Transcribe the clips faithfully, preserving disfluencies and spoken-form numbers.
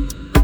Bye.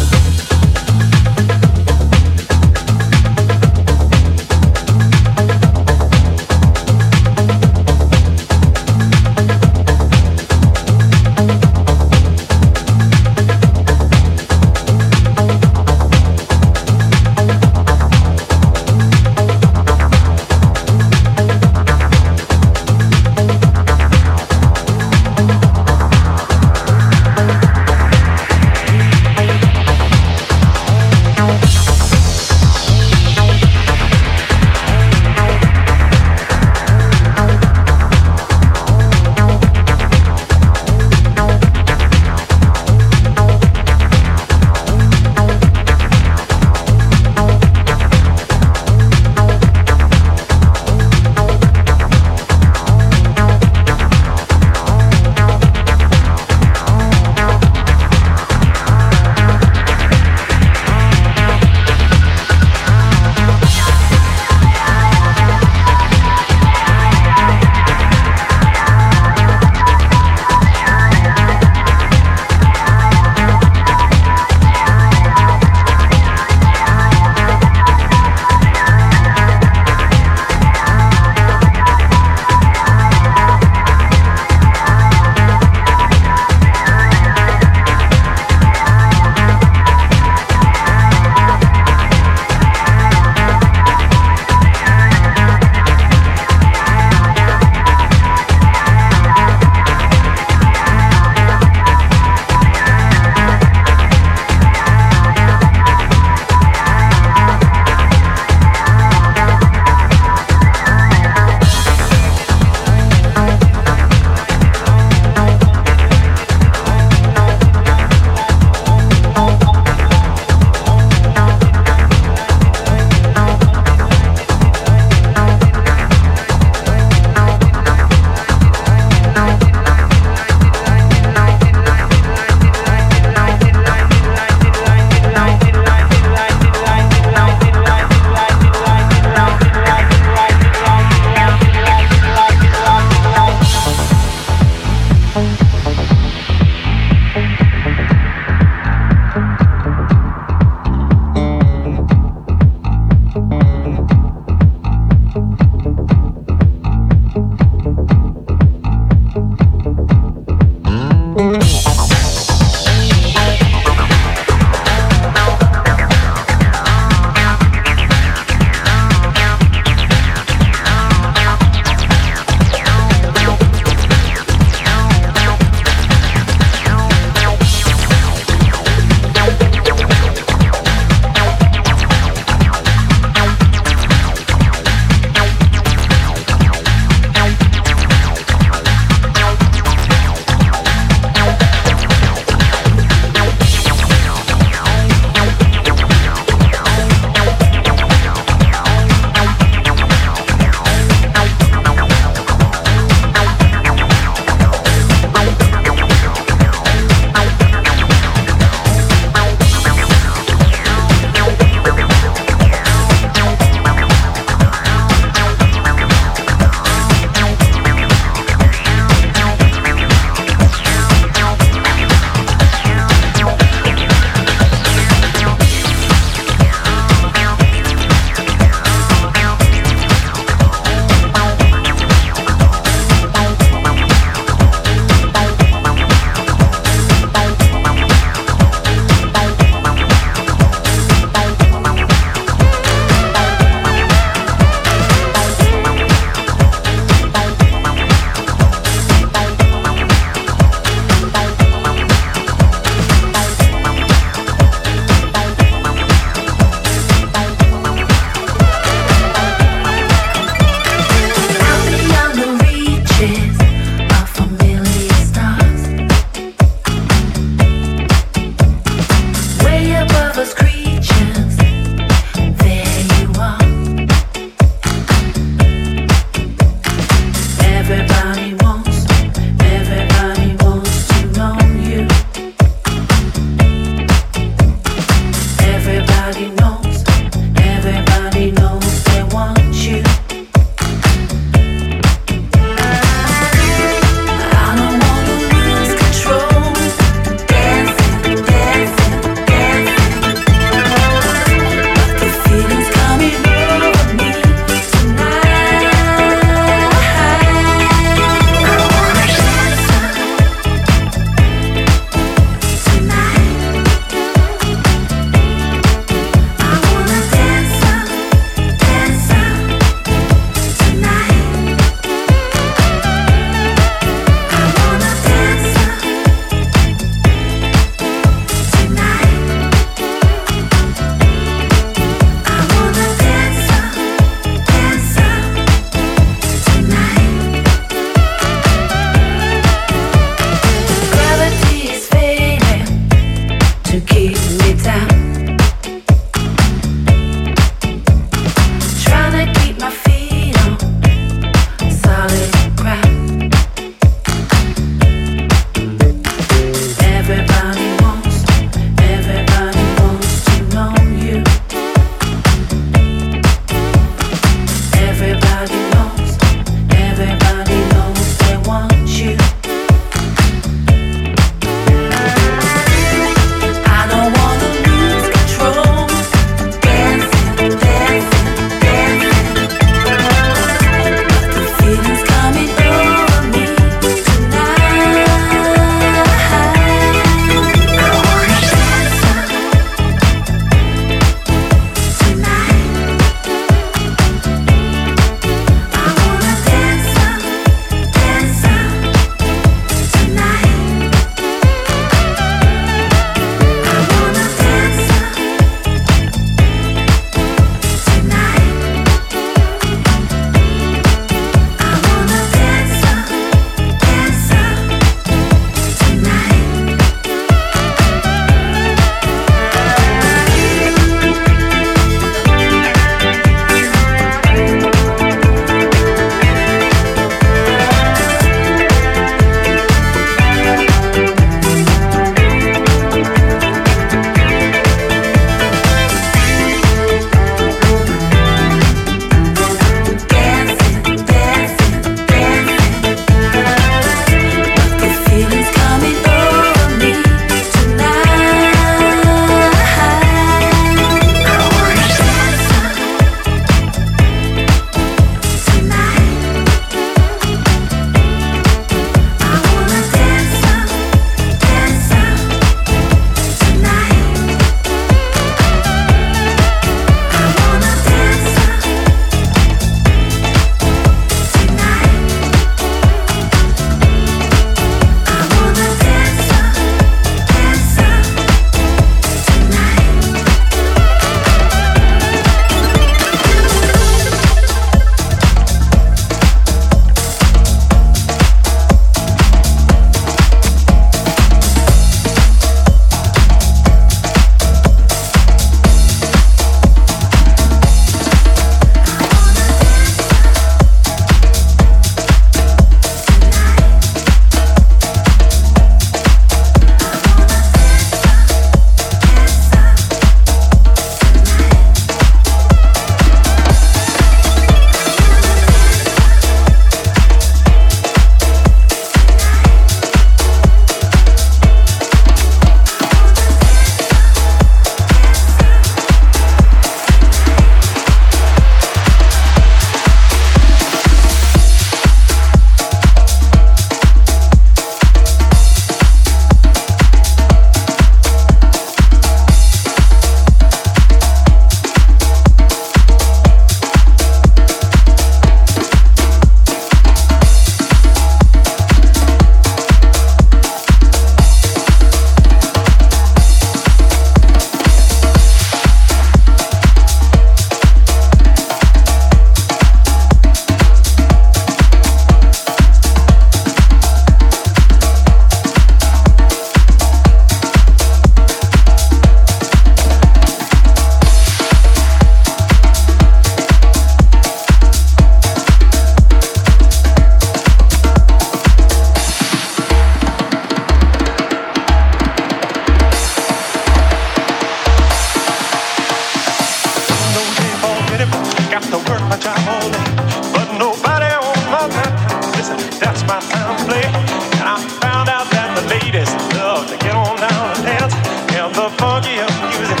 my time played, and I found out that the ladies love to get on down and dance. And the funkier music,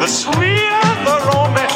the sweeter the romance.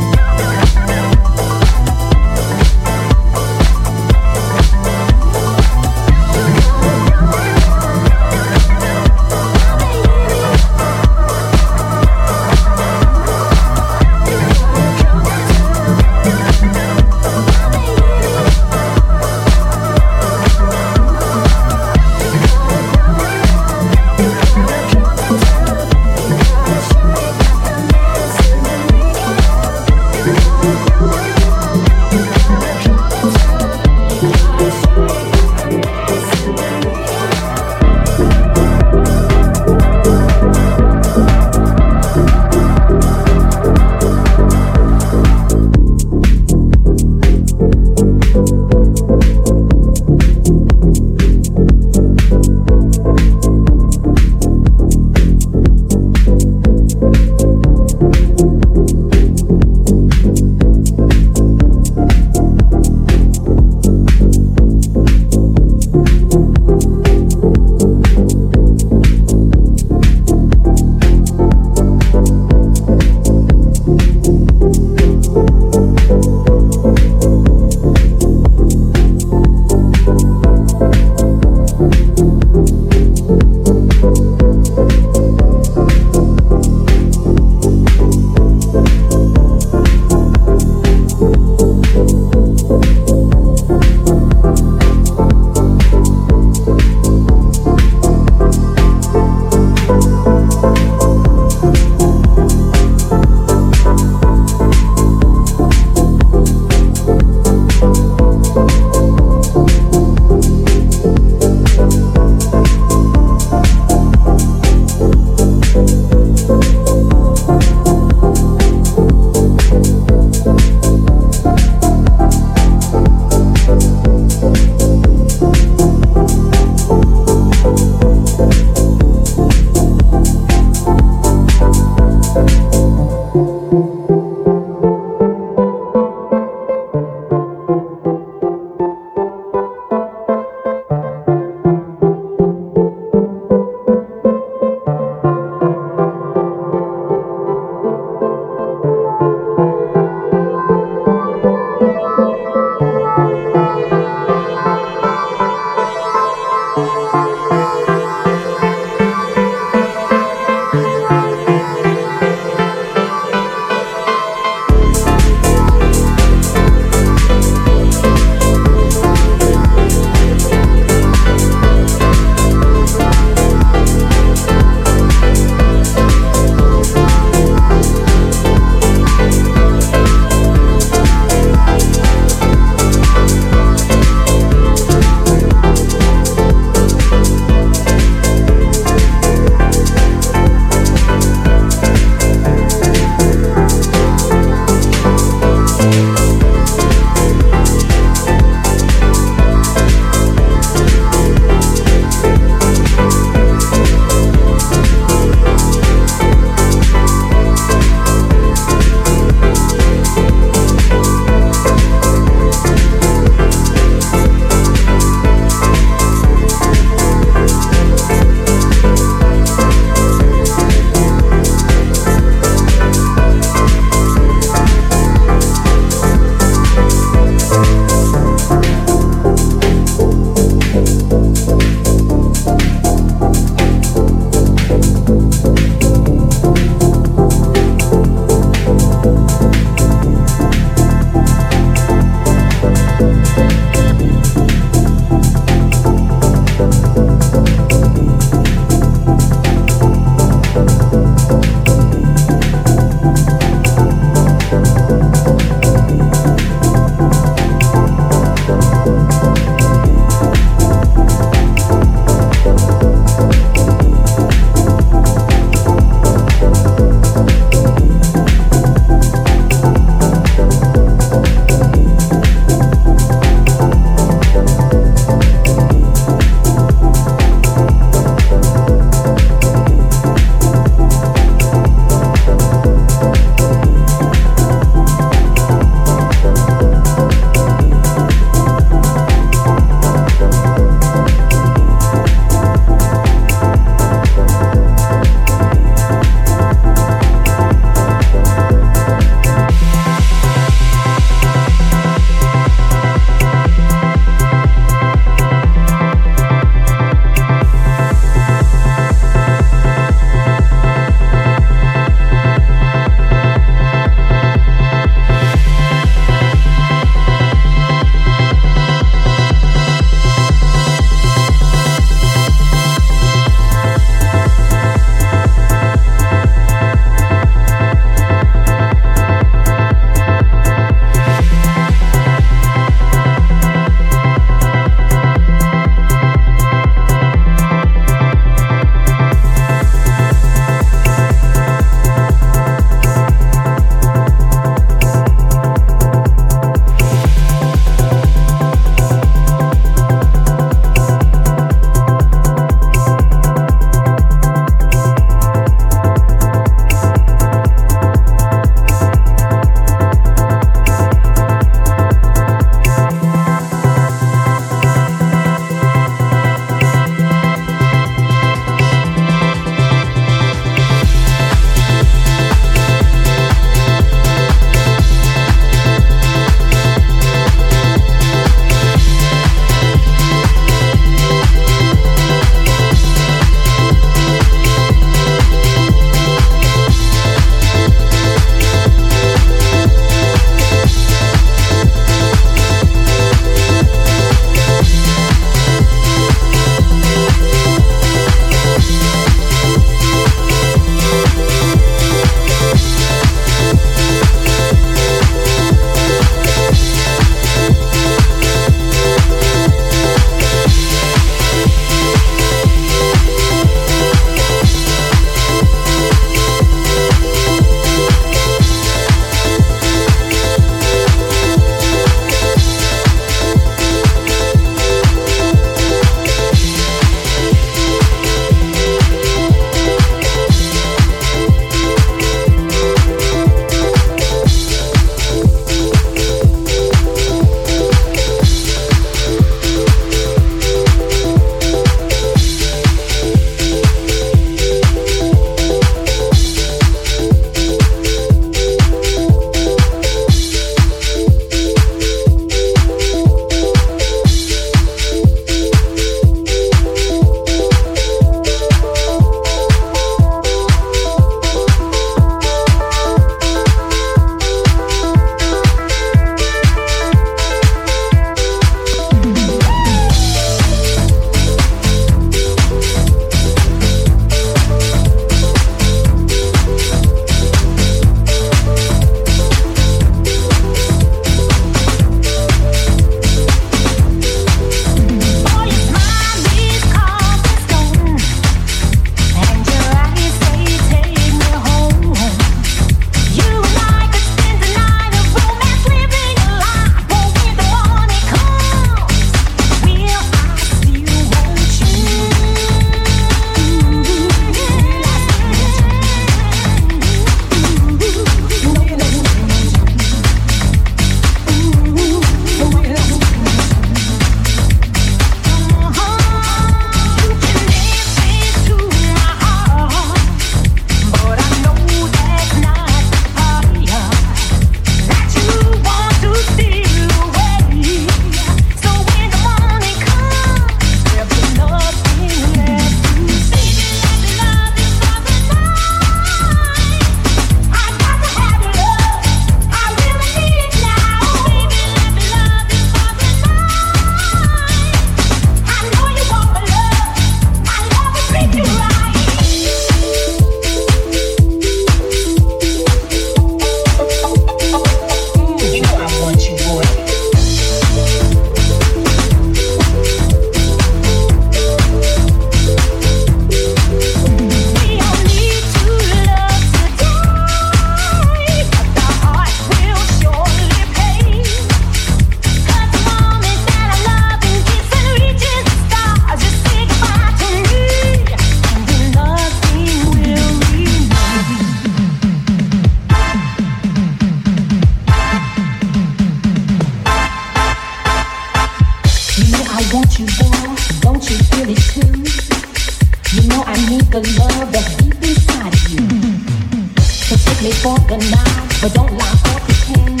I need the love that's deep inside of you. So take me for the night, but don't lie or pretend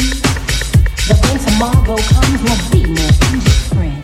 that when tomorrow comes, won't be more than just friends.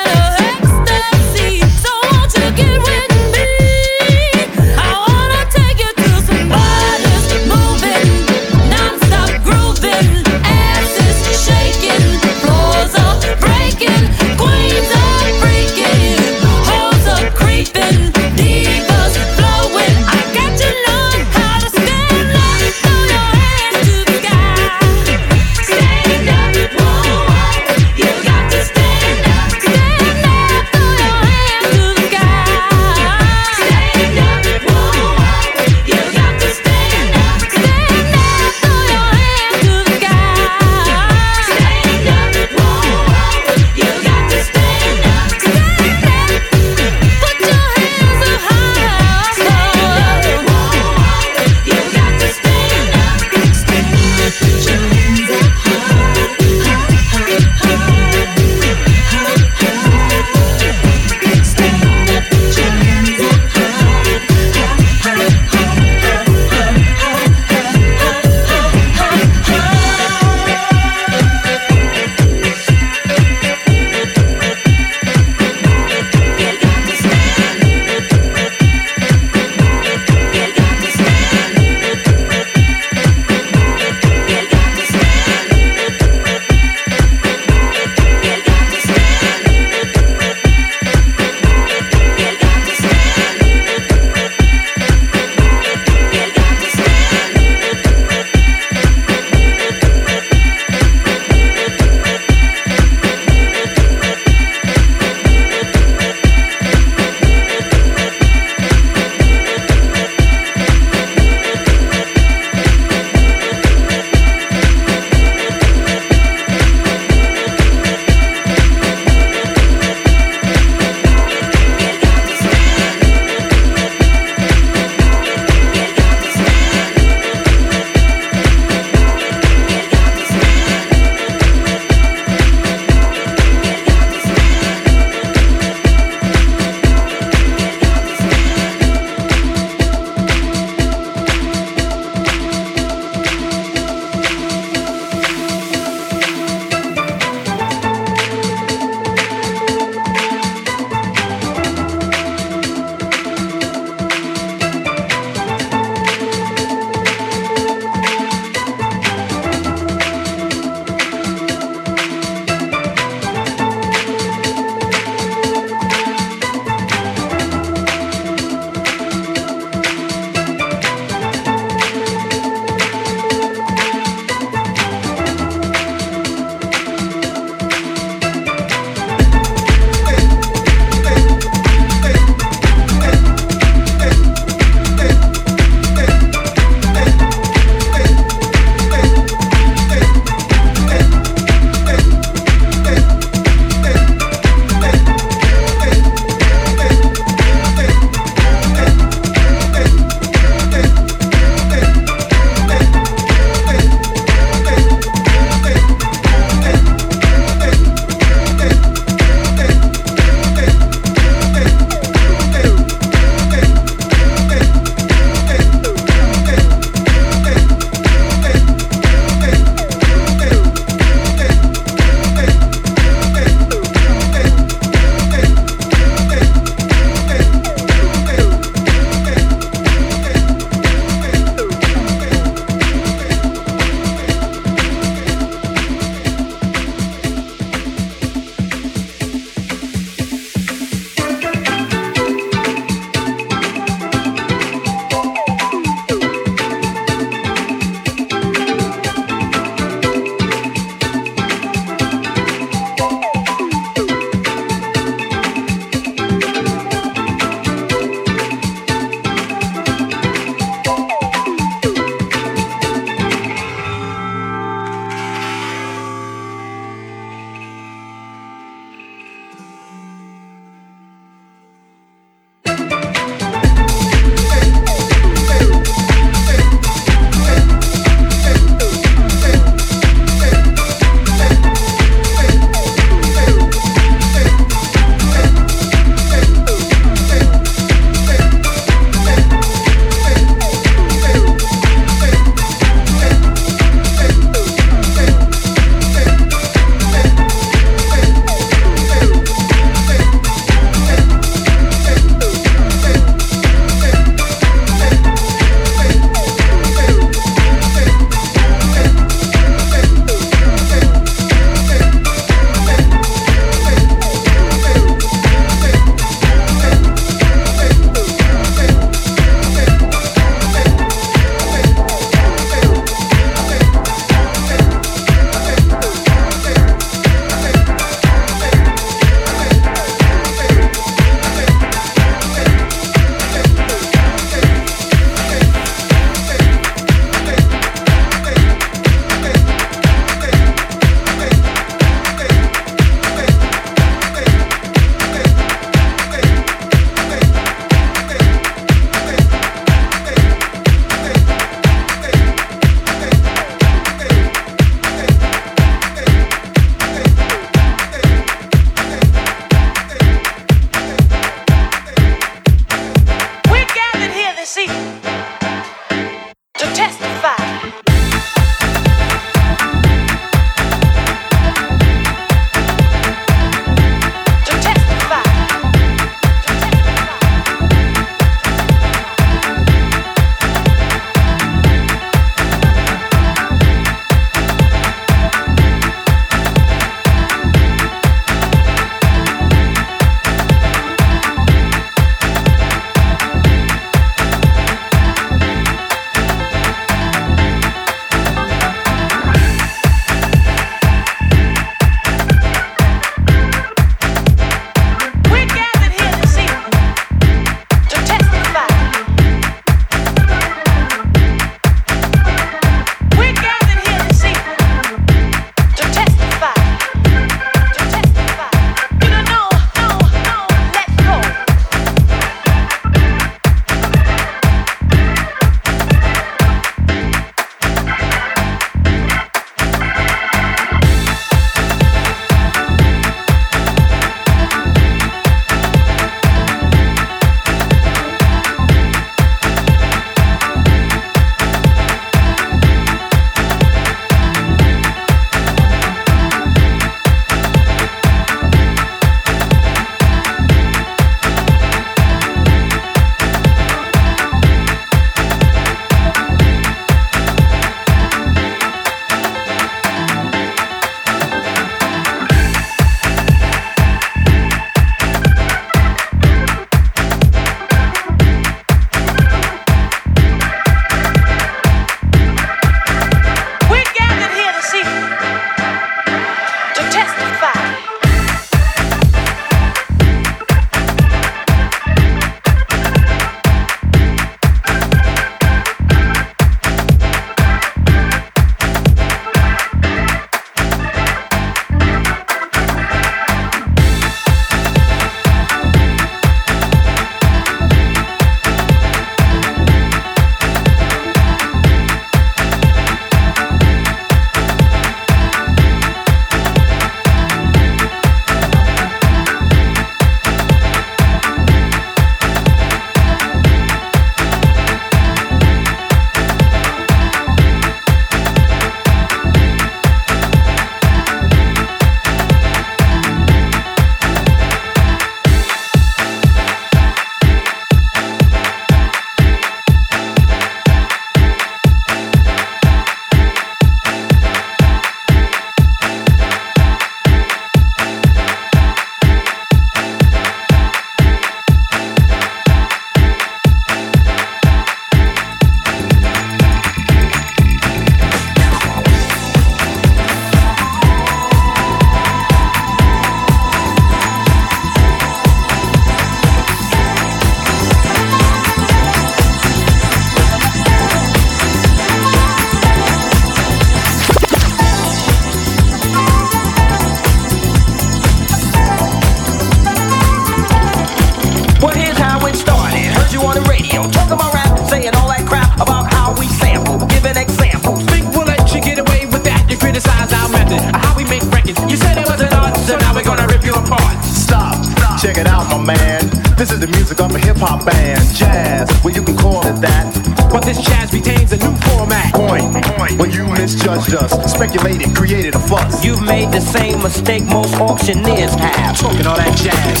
it out, my man. This is the music of a hip-hop band. Jazz, well, you can call it that. But this jazz retains a new format. Point, point. Well, you misjudged us, speculated, created a fuss. You've made the same mistake most auctioneers have. Talking all that jazz.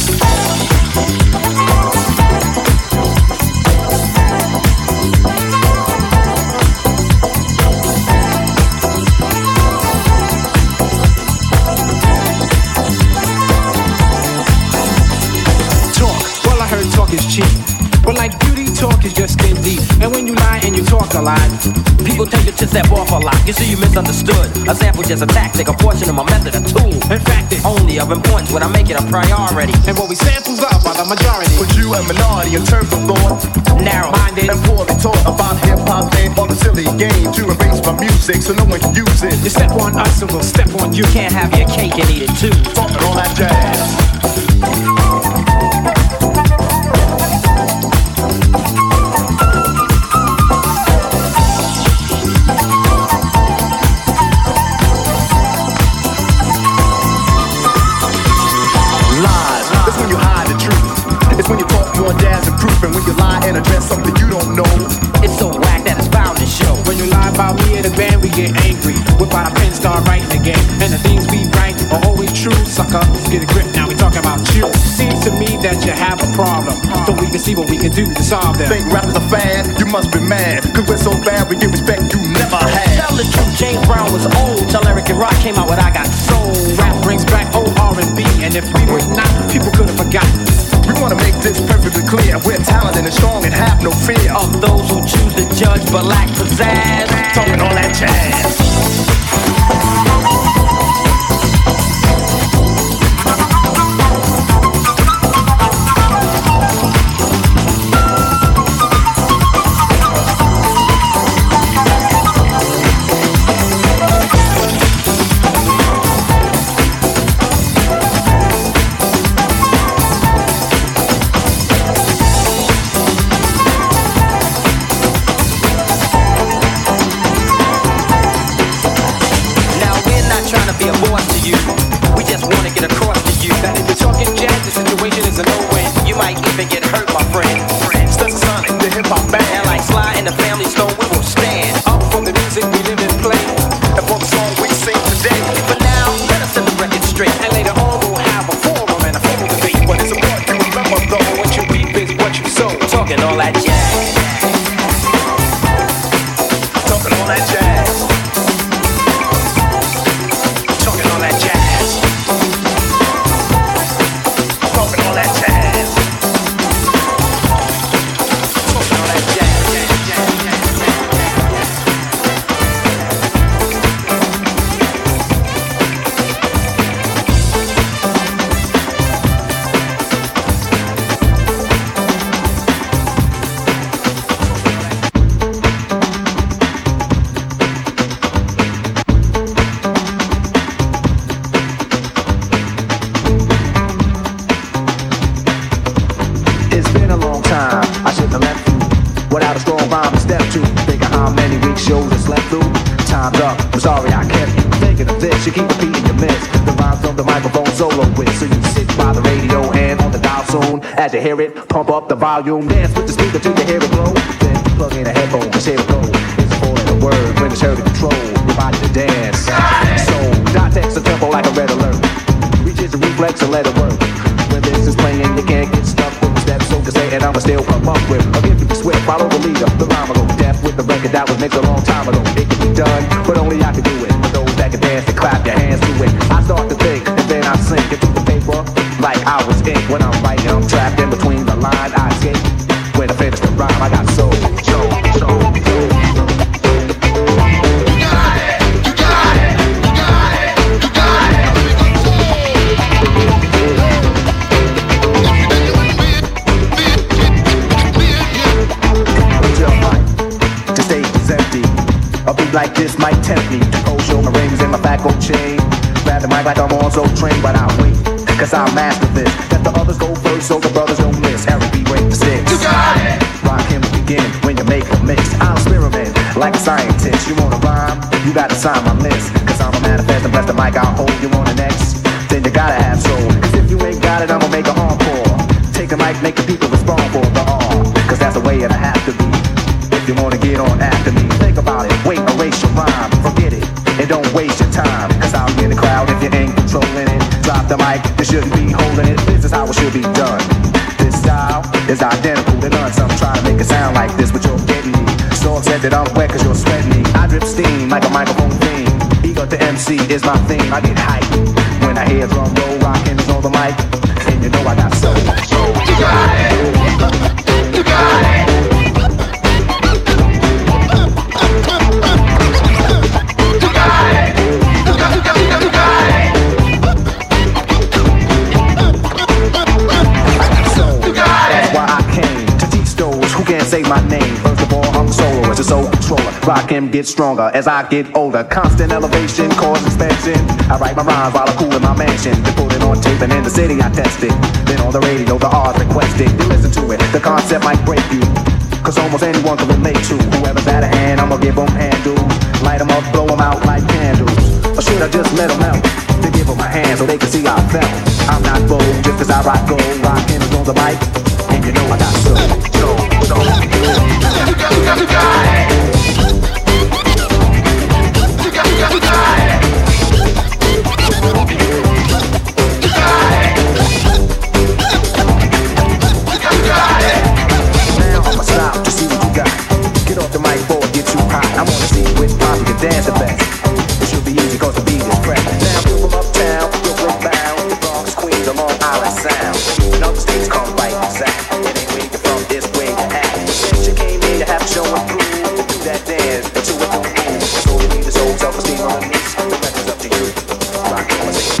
Is cheap, but like beauty, talk is just skin deep. And when you lie and you talk a lot, people tend to step off a lot. You see, you misunderstood. A sample just a tactic, a portion of my method, a tool. In fact, it's only of importance when I make it a priority. And what we samples are by the majority. But you a minority in terms of thought, narrow-minded and poorly taught about hip-hop and all the silly game to erase my music so no one can use it. You step on us and we'll step on you. Can't have your cake and eat it too. Talking all that jazz. The band, we get angry. Whip out a pen, start writing again. And the things we write are always true. Sucker, get a grip, now we talking about you. Seems to me that you have a problem, so we can see what we can do to solve them. Think rappers are fad? You must be mad, cause we're so bad we get respect you never had. Tell the truth, James Brown was old. Tell Eric and Rock came out with I Got Soul. Rap brings back old R and B, and if we were not, people could've forgotten. We wanna make this perfectly clear. We're talented and strong and have no fear of those who choose to judge but lack pizzazz. Talking all that jazz. As you hear it, pump up the volume. Dance with the speaker till you hear it blow. Then plug in a headphone, cause here it goes. It's more than a word when it's heard to control your body to dance. So, dot text the tempo like a red alert. Reach is a reflex and let it work. When this is playing, you can't get stuck with the steps. So can say, and I'ma still come up with a gift to be swift. Follow the leader, the rhyme will go deaf with the record that was mixed a long time ago. It can be done, but only I can do it. For those that can dance, they clap your hands to it. I start to think, and then I sing. Get through the paper like I was ink when I'm writing. I'm trapped in between the line. I escape when I finish the rhyme. I got soul, soul, soul, soul. You got it, you got it, you got it, you got it. Tell Mike the stage is empty. A beat like this might tempt me to go show my rings and my back on chain. Grab the mic like I'm on so trained, but I wait. Cause I mastered this. Let the others go first so the brothers don't miss. Harry B. Wait for six. You got it! Rock him begin when you make a mix. I'll experiment like a scientist. You wanna rhyme? You gotta sign my list. Cause I'm a manifest and bless the mic. I'll hold you on the next. Then you gotta have soul. Cause if you ain't got it, I'ma make a encore. thinking like making people responsible for the all, cause that's the way it'll have to be. If you wanna get on after me, think about it, wait, erase your rhyme, forget it, and don't waste your time. Cause I'm in the crowd if you ain't controlling it. Drop the mic, you shouldn't be holding it. This is how it should be done. This style is identical to none. Some try to make it sound like this, but you're getting me so upset that I'm wet cause you're sweating me. I drip steam like a microphone theme. Ego to M C is my theme. I get hype when I hear drum roll, rock and on the mic. And you know I got so you got it, you got it. Say my name. First of all, I'm solo, it's a soul controller. Rock him, get stronger as I get older. Constant elevation, cause expansion. I write my rhymes while I cool in my mansion. They put it on tape and in the city I test it. Then on the radio, the odds requested. You listen to it, the concept might break you. Cause almost anyone can relate to. Whoever's at a hand, I'ma give them handles. Light them up, blow them out like candles. Or should I just let them out? They give them a hand so they can see I felt. I'm not bold, just cause I rock gold. Rock him on the mic. And you know I got so, so, so. You got, you got, you got it. You got, you got, you got it. You got it. You got, you got it. Now I'ma stop to see what you got. Get off the mic before it gets too hot. I wanna see which pop you can dance the best. It should be easy cause the beat is fresh. Now you're from uptown, you're from bound. The Bronx, Queens, the Long Island Sound. And all the states come right back. Showing through to do that dance, but you were doing it. So you need this old self-esteem on the knees. The record's up to you. Rock on my knees.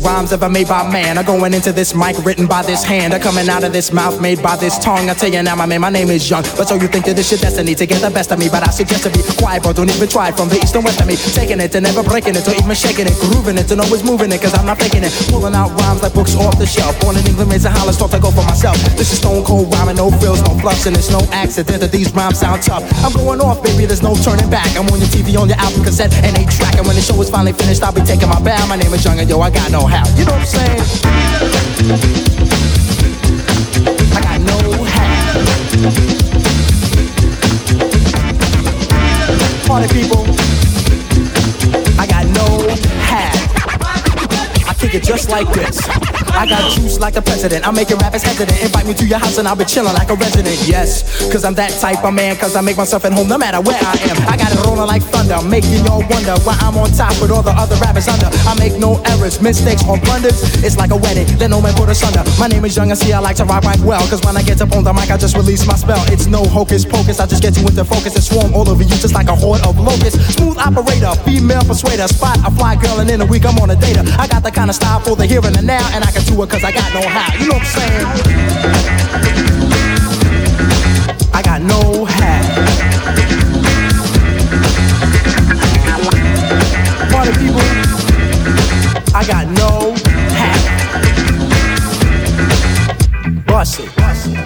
Rhymes ever made by man are going into this mic written by this hand, are coming out of this mouth made by this tongue. I tell you now, my man, my name is Young. But so you think that this your destiny to get the best of me? But I suggest to be quiet, bro. Don't even try. From the east and west of me, taking it and never breaking it, or even shaking it, grooving it and always moving it. Cause I'm not faking it, pulling out rhymes like books off the shelf. Born in England, raised in Holland, taught to go for myself. This is stone cold rhyming, no frills, no fluffs, and it's no accident that these rhymes sound tough. I'm going off, baby. There's no turning back. I'm on your T V, on your album cassette, and eight track. And when the show is finally finished, I'll be taking my bow. My name is Young, and yo, I got no how. You know what I'm saying? I got no hat. Party people, I got no hat. I kick it just like this. I got juice like the president. I'm making rappers hesitant. Invite me to your house and I'll be chilling like a resident. Yes, cause I'm that type of man. Cause I make myself at home no matter where I am. I got it rolling like thunder, making y'all wonder why I'm on top with all the other rappers under. I make no errors, mistakes or blunders. It's like a wedding, let no man put us under. My name is Young and see I like to rock right well. Cause when I get up on the mic I just release my spell. It's no hocus pocus, I just get you into focus and swarm all over you just like a horde of locusts. Smooth operator, female persuader, spot a fly girl and in a week I'm on a data. I got the kind of style for the here and the now, and I can to it cause I got no hat, you know what I'm saying? I got no hat. Party people, I got no hat. Bust it. Bust it.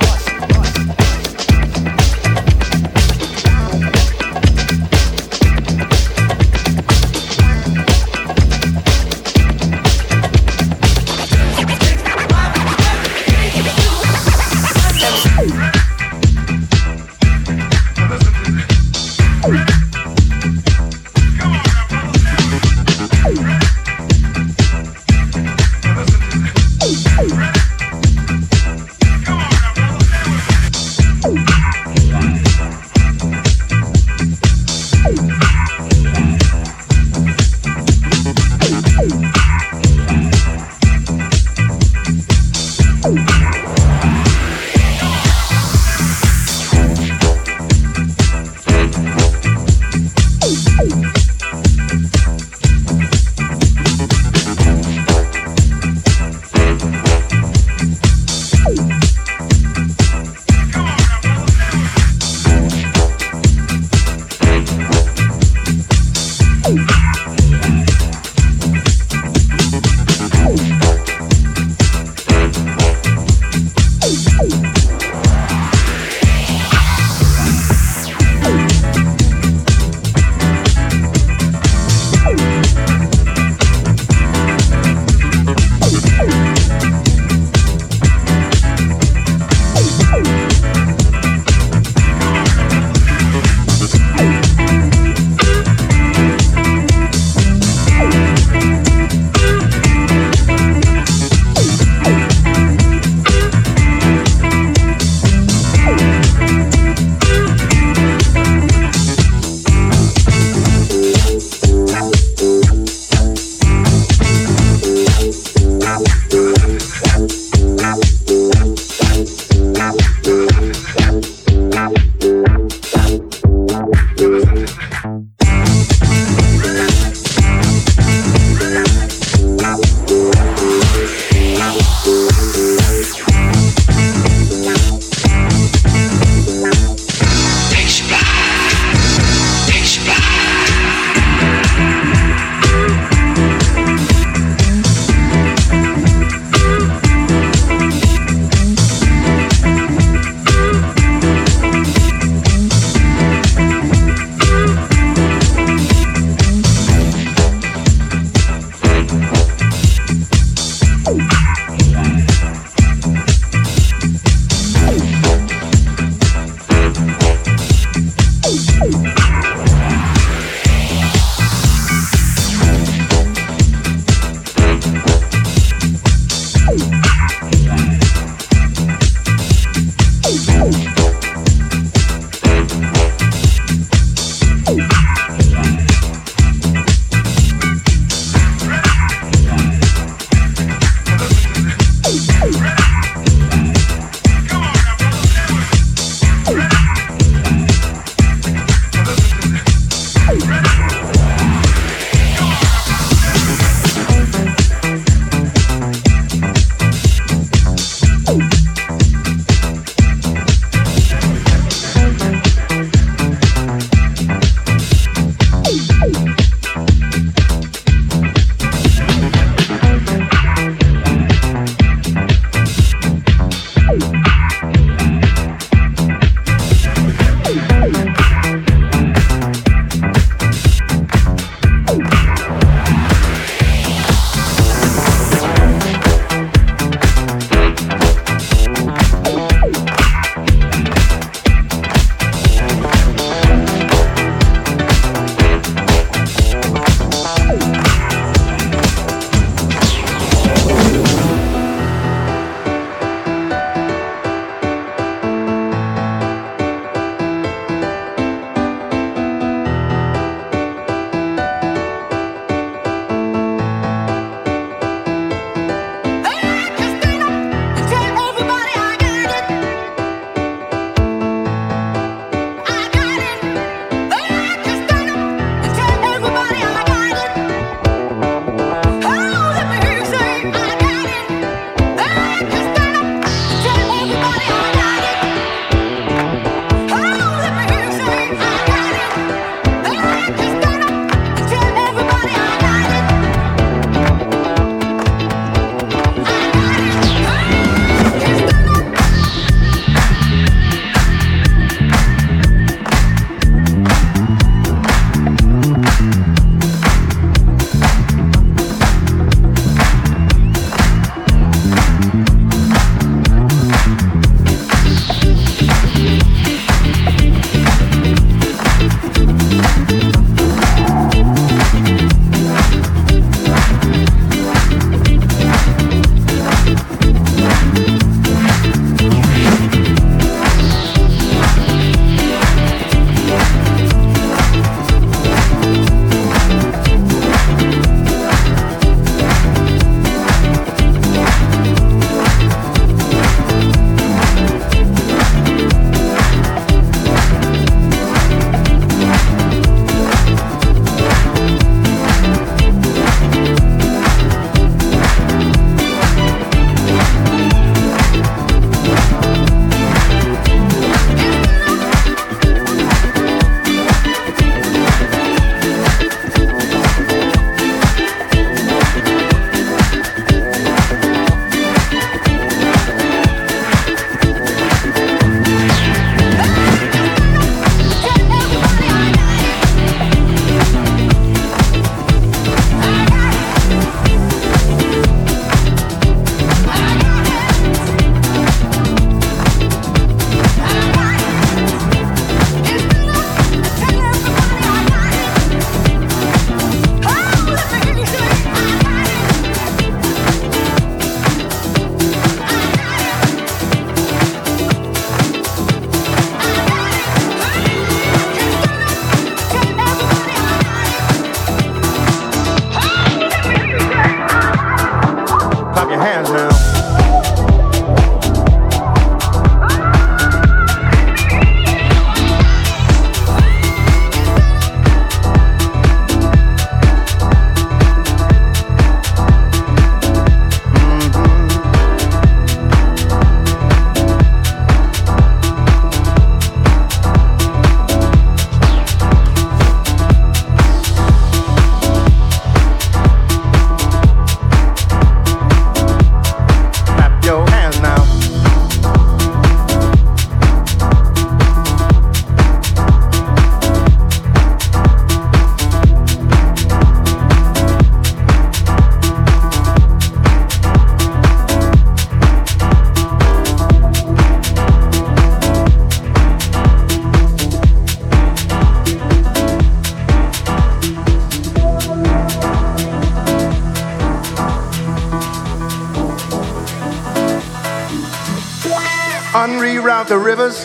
out the rivers,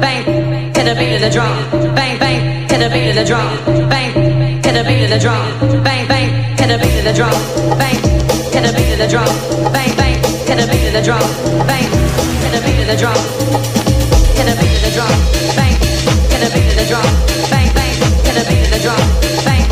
Bang, bang, to the beat of the drum. Bang, bang, to the beat of the drum. Bang,